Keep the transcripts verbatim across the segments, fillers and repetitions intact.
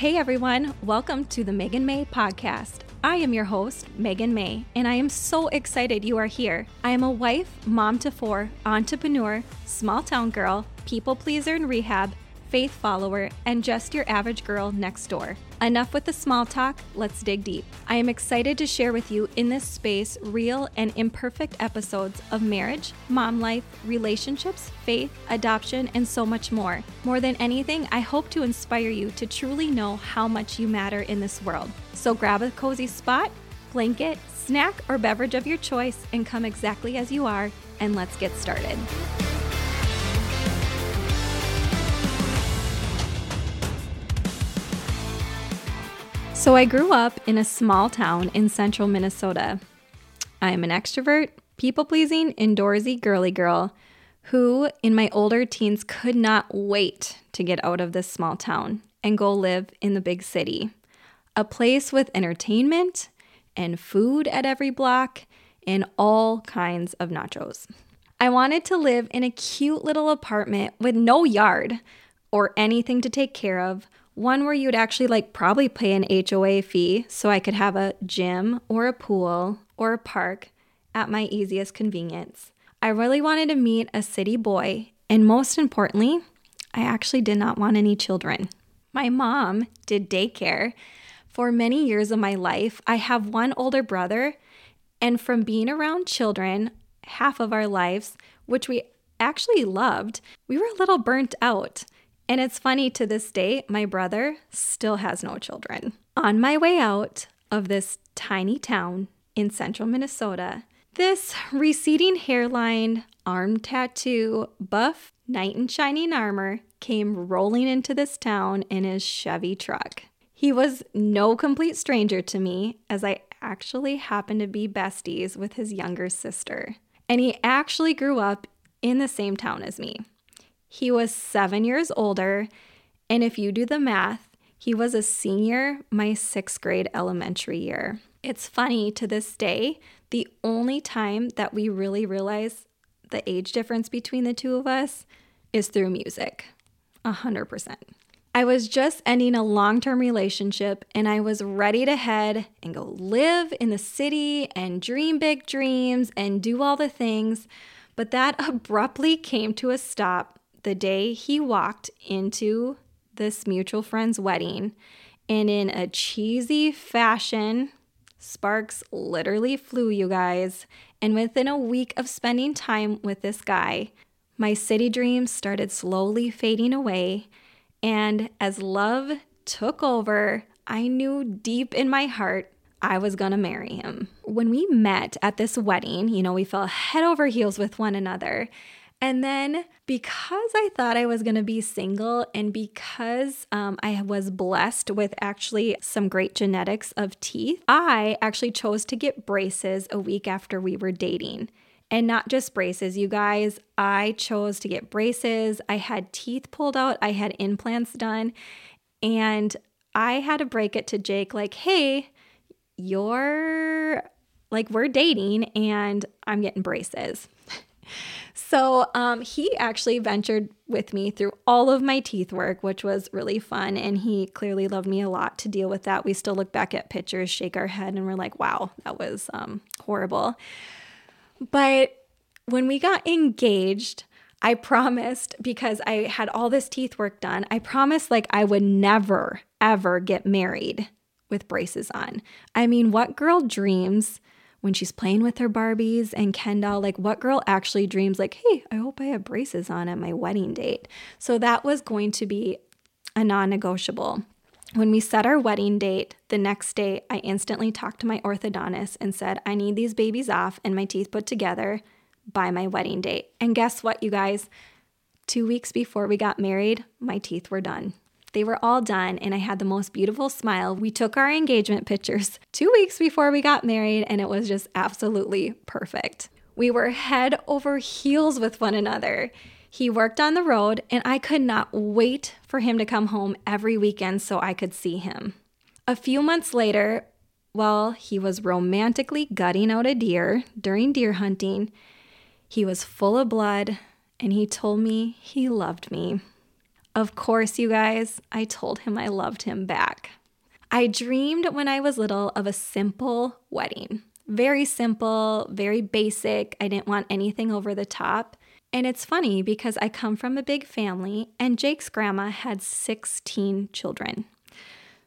Hey everyone, welcome to the Megan May podcast. I am your host, Megan May, and I am so excited you are here. I am a wife, mom to four, entrepreneur, small town girl, people pleaser in rehab, faith follower, and just your average girl next door. Enough with the small talk, let's dig deep. I am excited to share with you in this space real and imperfect episodes of marriage, mom life, relationships, faith, adoption, and so much more. More than anything, I hope to inspire you to truly know how much you matter in this world. So grab a cozy spot, blanket, snack, or beverage of your choice and come exactly as you are, and let's get started. So I grew up in a small town in central Minnesota. I am an extrovert, people-pleasing, indoorsy, girly girl who, in my older teens, could not wait to get out of this small town and go live in the big city, a place with entertainment and food at every block and all kinds of nachos. I wanted to live in a cute little apartment with no yard or anything to take care of, one where you'd actually like probably pay an H O A fee so I could have a gym or a pool or a park at my easiest convenience. I really wanted to meet a city boy, and most importantly, I actually did not want any children. My mom did daycare for many years of my life. I have one older brother, and from being around children half of our lives, which we actually loved, we were a little burnt out. And it's funny, to this day, my brother still has no children. On my way out of this tiny town in central Minnesota, this receding hairline, arm tattoo, buff, knight in shining armor came rolling into this town in his Chevy truck. He was no complete stranger to me, as I actually happened to be besties with his younger sister. And he actually grew up in the same town as me. He was seven years older, and if you do the math, he was a senior my sixth grade elementary year. It's funny, to this day, the only time that we really realize the age difference between the two of us is through music, one hundred percent. I was just ending a long-term relationship, and I was ready to head and go live in the city and dream big dreams and do all the things, but that abruptly came to a stop the day he walked into this mutual friend's wedding, and in a cheesy fashion, sparks literally flew, you guys. And within a week of spending time with this guy, my city dreams started slowly fading away. And as love took over, I knew deep in my heart I was gonna marry him. When we met at this wedding, you know, we fell head over heels with one another. And then because I thought I was going to be single, and because um, I was blessed with actually some great genetics of teeth, I actually chose to get braces a week after we were dating. And not just braces, you guys. I chose to get braces. I had teeth pulled out. I had implants done. And I had to break it to Jake like, hey, you're like, we're dating and I'm getting braces. So um, he actually ventured with me through all of my teeth work, which was really fun, and he clearly loved me a lot to deal with that. We still look back at pictures, shake our head, and we're like, wow, that was um, horrible. But when we got engaged, I promised, because I had all this teeth work done, I promised like I would never, ever get married with braces on. I mean, what girl dreams when she's playing with her Barbies and Ken doll, like what girl actually dreams like, hey, I hope I have braces on at my wedding date? So that was going to be a non-negotiable. When we set our wedding date, the next day I instantly talked to my orthodontist and said, I need these babies off and my teeth put together by my wedding date. And guess what, you guys? Two weeks before we got married, my teeth were done. They were all done, and I had the most beautiful smile. We took our engagement pictures two weeks before we got married, and it was just absolutely perfect. We were head over heels with one another. He worked on the road, and I could not wait for him to come home every weekend so I could see him. A few months later, while he was romantically gutting out a deer during deer hunting, he was full of blood, and he told me he loved me. Of course, you guys, I told him I loved him back. I dreamed when I was little of a simple wedding. Very simple, very basic. I didn't want anything over the top. And it's funny because I come from a big family and Jake's grandma had sixteen children.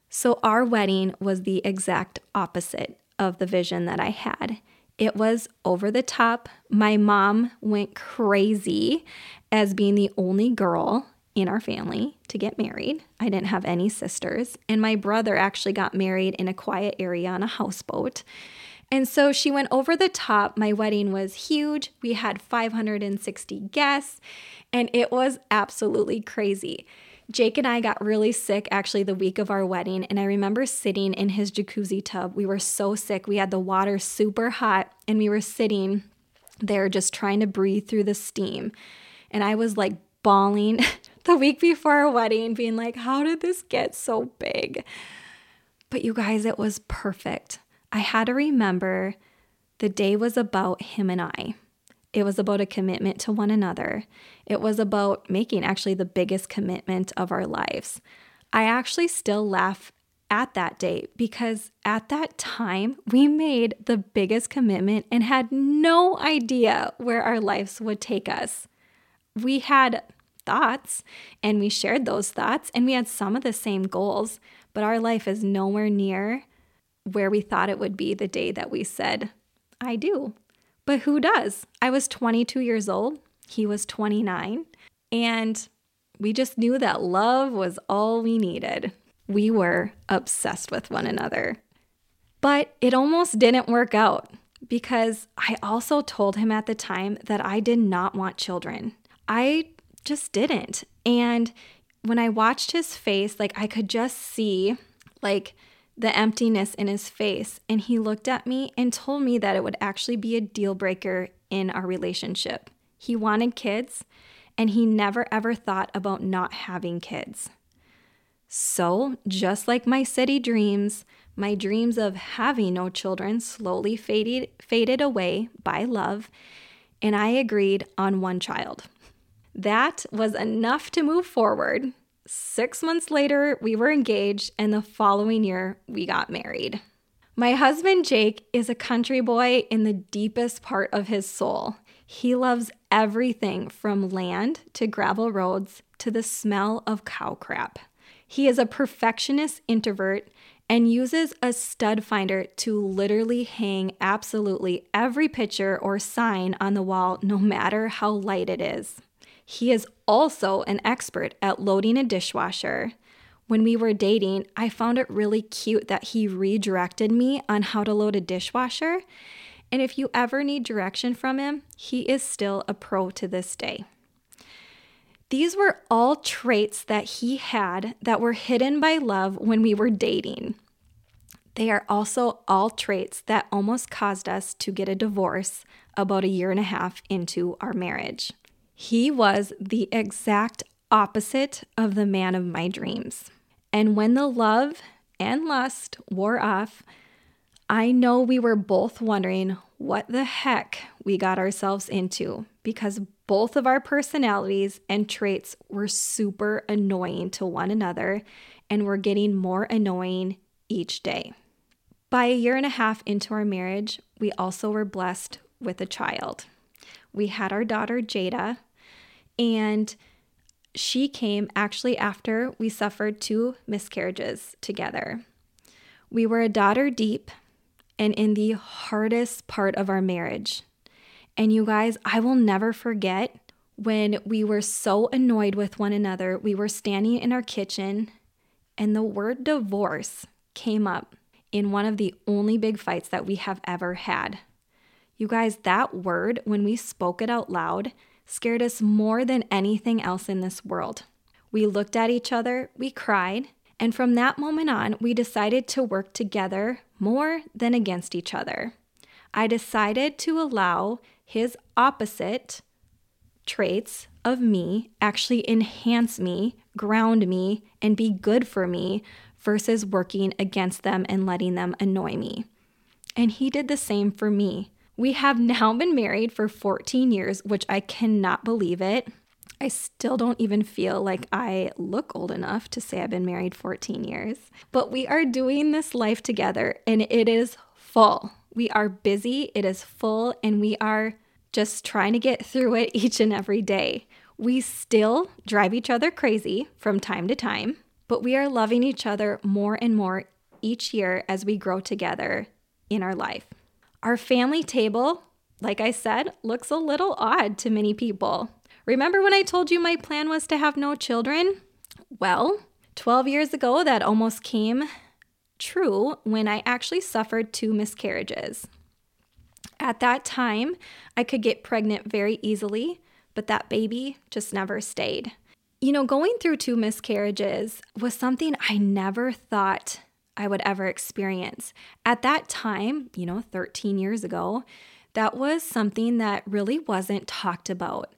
So our wedding was the exact opposite of the vision that I had. It was over the top. My mom went crazy as being the only girl in our family to get married. I didn't have any sisters. And my brother actually got married in a quiet area on a houseboat. And so she went over the top. My wedding was huge. We had five hundred sixty guests, and it was absolutely crazy. Jake and I got really sick actually the week of our wedding, and I remember sitting in his jacuzzi tub. We were so sick. We had the water super hot, and we were sitting there just trying to breathe through the steam. And I was like bawling the week before our wedding, being like, how did this get so big? But you guys, it was perfect. I had to remember the day was about him and I. It was about a commitment to one another. It was about making actually the biggest commitment of our lives. I actually still laugh at that day because at that time we made the biggest commitment and had no idea where our lives would take us. We had thoughts and we shared those thoughts and we had some of the same goals, but our life is nowhere near where we thought it would be the day that we said, I do. But who does? I was twenty-two years old. He was twenty-nine. And we just knew that love was all we needed. We were obsessed with one another. But it almost didn't work out because I also told him at the time that I did not want children. I just didn't. And when I watched his face, like I could just see like the emptiness in his face. And he looked at me and told me that it would actually be a deal breaker in our relationship. He wanted kids and he never ever thought about not having kids. So just like my city dreams, my dreams of having no children slowly faded, faded away by love. And I agreed on one child. That was enough to move forward. Six months later, we were engaged, and the following year, we got married. My husband, Jake, is a country boy in the deepest part of his soul. He loves everything from land to gravel roads to the smell of cow crap. He is a perfectionist introvert and uses a stud finder to literally hang absolutely every picture or sign on the wall, no matter how light it is. He is also an expert at loading a dishwasher. When we were dating, I found it really cute that he redirected me on how to load a dishwasher. And if you ever need direction from him, he is still a pro to this day. These were all traits that he had that were hidden by love when we were dating. They are also all traits that almost caused us to get a divorce about a year and a half into our marriage. He was the exact opposite of the man of my dreams. And when the love and lust wore off, I know we were both wondering what the heck we got ourselves into because both of our personalities and traits were super annoying to one another and were getting more annoying each day. By a year and a half into our marriage, we also were blessed with a child. We had our daughter, Jada. And she came actually after we suffered two miscarriages together. We were a daughter deep and in the hardest part of our marriage. And you guys, I will never forget when we were so annoyed with one another. We were standing in our kitchen and the word divorce came up in one of the only big fights that we have ever had. You guys, that word, when we spoke it out loud, scared us more than anything else in this world. We looked at each other, we cried, and from that moment on, we decided to work together more than against each other. I decided to allow his opposite traits of me actually enhance me, ground me, and be good for me versus working against them and letting them annoy me. And he did the same for me. We have now been married for fourteen years, which I cannot believe it. I still don't even feel like I look old enough to say I've been married fourteen years. But we are doing this life together, and it is full. We are busy, it is full, and we are just trying to get through it each and every day. We still drive each other crazy from time to time, but we are loving each other more and more each year as we grow together in our life. Our family table, like I said, looks a little odd to many people. Remember when I told you my plan was to have no children? Well, twelve years ago, that almost came true when I actually suffered two miscarriages. At that time, I could get pregnant very easily, but that baby just never stayed. You know, going through two miscarriages was something I never thought I would ever experience. At that time, you know, thirteen years ago, that was something that really wasn't talked about.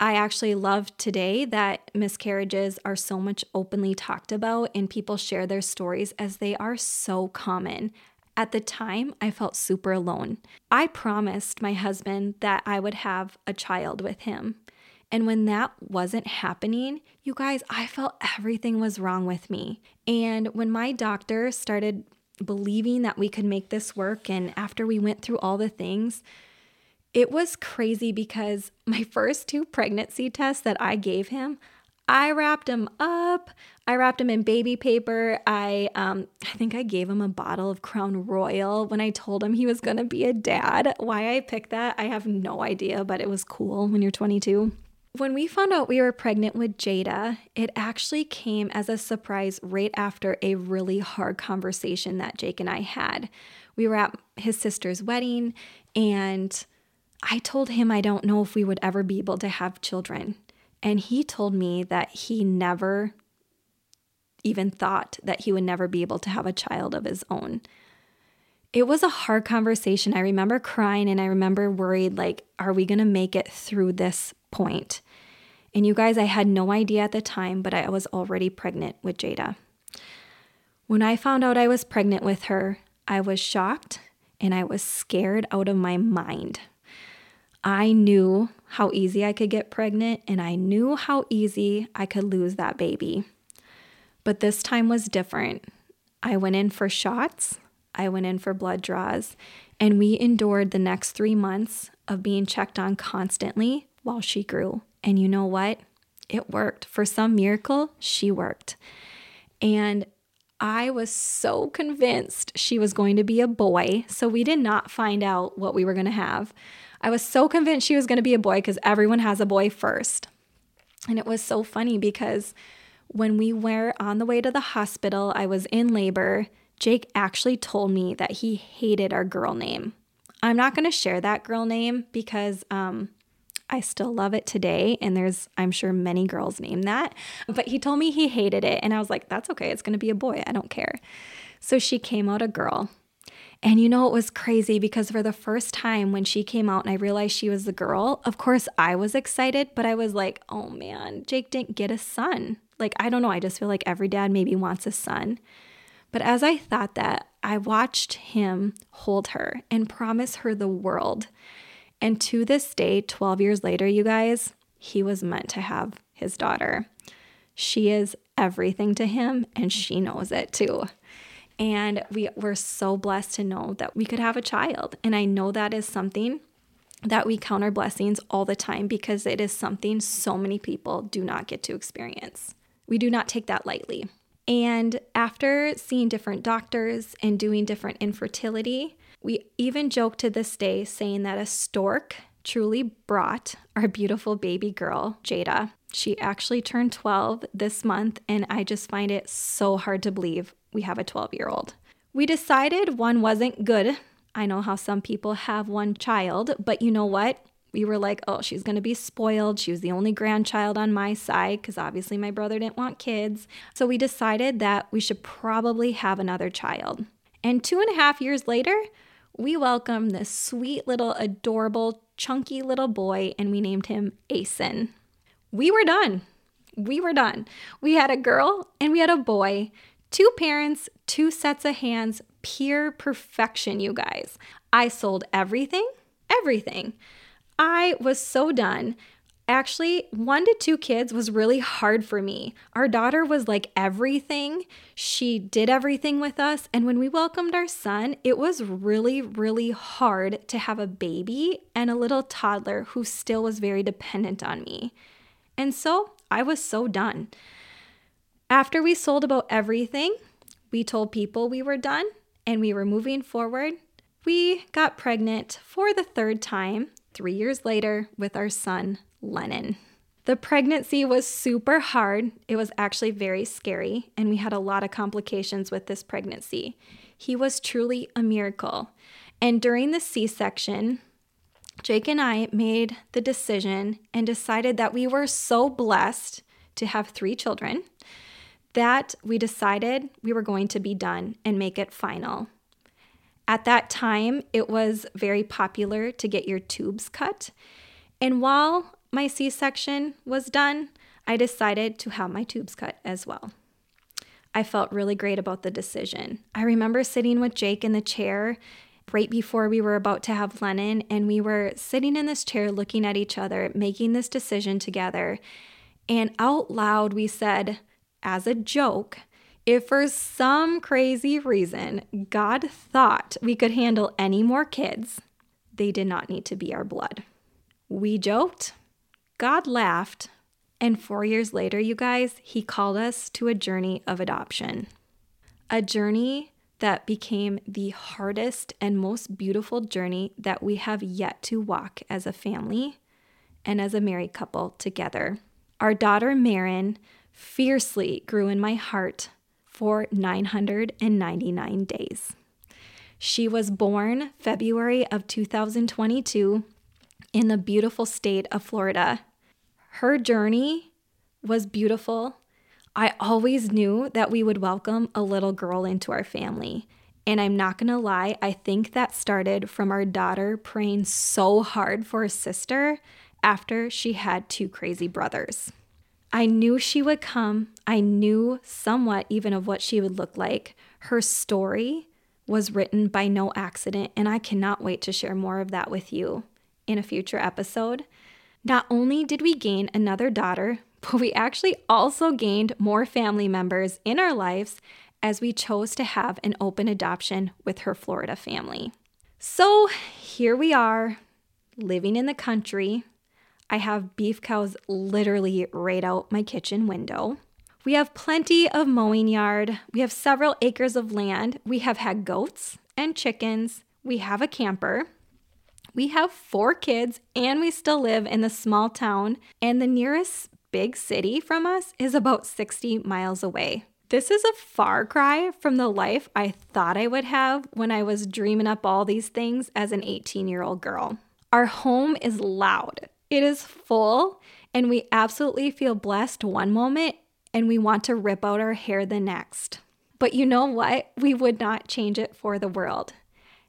I actually love today that miscarriages are so much openly talked about and people share their stories as they are so common. At the time, I felt super alone. I promised my husband that I would have a child with him. And when that wasn't happening, you guys, I felt everything was wrong with me. And when my doctor started believing that we could make this work, and after we went through all the things, it was crazy because my first two pregnancy tests that I gave him, I wrapped him up. I wrapped him in baby paper. I um, I think I gave him a bottle of Crown Royal when I told him he was going to be a dad. Why I picked that, I have no idea, but it was cool when you're twenty-two. When we found out we were pregnant with Jada, it actually came as a surprise right after a really hard conversation that Jake and I had. We were at his sister's wedding, and I told him I don't know if we would ever be able to have children. And he told me that he never even thought that he would never be able to have a child of his own. It was a hard conversation. I remember crying, and I remember worried, like, are we going to make it through this point? And you guys, I had no idea at the time, but I was already pregnant with Jada. When I found out I was pregnant with her, I was shocked and I was scared out of my mind. I knew how easy I could get pregnant, and I knew how easy I could lose that baby. But this time was different. I went in for shots, I went in for blood draws, and we endured the next three months of being checked on constantly while she grew. And you know what? It worked. For some miracle, she worked. And I was so convinced she was going to be a boy, so we did not find out what we were going to have. I was so convinced she was going to be a boy because everyone has a boy first. And it was so funny because when we were on the way to the hospital, I was in labor. Jake actually told me that he hated our girl name. I'm not going to share that girl name because um, I still love it today. And there's, I'm sure, many girls name that. But he told me he hated it. And I was like, that's okay. It's going to be a boy. I don't care. So she came out a girl. And you know, it was crazy because for the first time when she came out and I realized she was the girl, of course I was excited, but I was like, oh man, Jake didn't get a son. Like, I don't know. I just feel like every dad maybe wants a son. But as I thought that, I watched him hold her and promise her the world. And to this day, twelve years later, you guys, he was meant to have his daughter. She is everything to him, and she knows it too. And we were so blessed to know that we could have a child. And I know that is something that we count our blessings all the time because it is something so many people do not get to experience. We do not take that lightly. And after seeing different doctors and doing different infertility, we even joke to this day saying that a stork truly brought our beautiful baby girl, Jada. She actually turned twelve this month, and I just find it so hard to believe we have a twelve-year-old. We decided one wasn't good. I know how some people have one child, but you know what? We were like, oh, she's going to be spoiled. She was the only grandchild on my side because obviously my brother didn't want kids. So we decided that we should probably have another child. And two and a half years later, we welcomed this sweet little adorable chunky little boy, and we named him Asen. We were done. We were done. We had a girl and we had a boy. Two parents, two sets of hands, pure perfection, you guys. I sold everything, everything. I was so done. Actually, one to two kids was really hard for me. Our daughter was like everything. She did everything with us. And when we welcomed our son, it was really, really hard to have a baby and a little toddler who still was very dependent on me. And so I was so done. After we sold about everything, we told people we were done and we were moving forward. We got pregnant for the third time three years later with our son, Lennon. The pregnancy was super hard. It was actually very scary, and we had a lot of complications with this pregnancy. He was truly a miracle. And during the C-section, Jake and I made the decision and decided that we were so blessed to have three children that we decided we were going to be done and make it final. At that time, it was very popular to get your tubes cut. And while my C-section was done, I decided to have my tubes cut as well. I felt really great about the decision. I remember sitting with Jake in the chair right before we were about to have Lennon, and we were sitting in this chair looking at each other, making this decision together. And out loud, we said, as a joke, if for some crazy reason God thought we could handle any more kids, they did not need to be our blood. We joked, God laughed, and four years later, you guys, he called us to a journey of adoption. A journey that became the hardest and most beautiful journey that we have yet to walk as a family and as a married couple together. Our daughter Marin fiercely grew in my heart for nine hundred ninety-nine days. She was born February of two thousand twenty-two in the beautiful state of Florida. Her journey was beautiful. I always knew that we would welcome a little girl into our family. And I'm not going to lie, I think that started from our daughter praying so hard for a sister after she had two crazy brothers. I knew she would come. I knew somewhat even of what she would look like. Her story was written by no accident, and I cannot wait to share more of that with you in a future episode. Not only did we gain another daughter, but we actually also gained more family members in our lives as we chose to have an open adoption with her Florida family. So here we are, living in the country. I have beef cows literally right out my kitchen window. We have plenty of mowing yard. We have several acres of land. We have had goats and chickens. We have a camper. We have four kids, and we still live in the small town. And the nearest big city from us is about sixty miles away. This is a far cry from the life I thought I would have when I was dreaming up all these things as an eighteen-year-old girl. Our home is loud. It is full, and we absolutely feel blessed one moment, and we want to rip out our hair the next. But you know what? We would not change it for the world.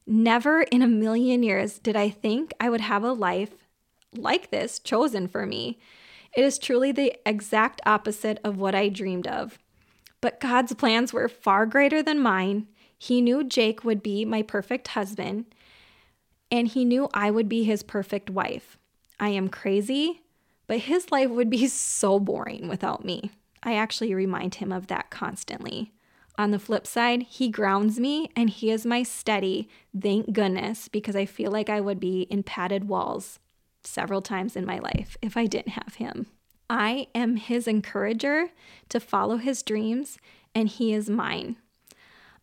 Never in a million years did I think I would have a life like this chosen for me. It is truly the exact opposite of what I dreamed of. But God's plans were far greater than mine. He knew Jake would be my perfect husband, and he knew I would be his perfect wife. I am crazy, but his life would be so boring without me. I actually remind him of that constantly. On the flip side, he grounds me and he is my steady, thank goodness, because I feel like I would be in padded walls several times in my life if I didn't have him. I am his encourager to follow his dreams, and he is mine.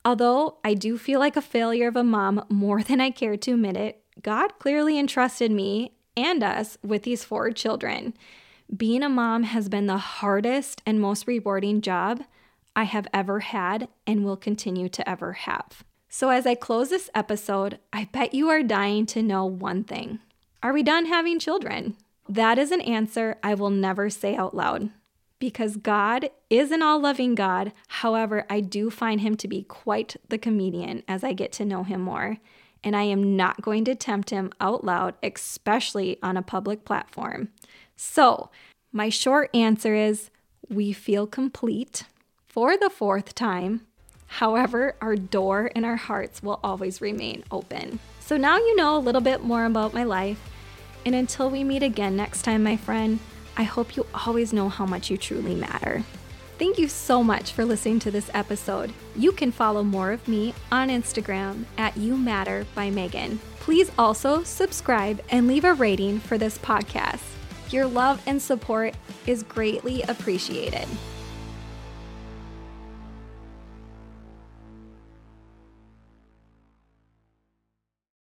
Although I do feel like a failure of a mom more than I care to admit it, God clearly entrusted me and us with these four children. Being a mom has been the hardest and most rewarding job I have ever had and will continue to ever have. So as I close this episode, I bet you are dying to know one thing. Are we done having children? That is an answer I will never say out loud, because God is an all-loving God. However, I do find him to be quite the comedian as I get to know him more. And I am not going to tempt him out loud, especially on a public platform. So my short answer is we feel complete for the fourth time. However, our door and our hearts will always remain open. So now you know a little bit more about my life. And until we meet again next time, my friend, I hope you always know how much you truly matter. Thank you so much for listening to this episode. You can follow more of me on Instagram at YouMatterByMegan. Please also subscribe and leave a rating for this podcast. Your love and support is greatly appreciated.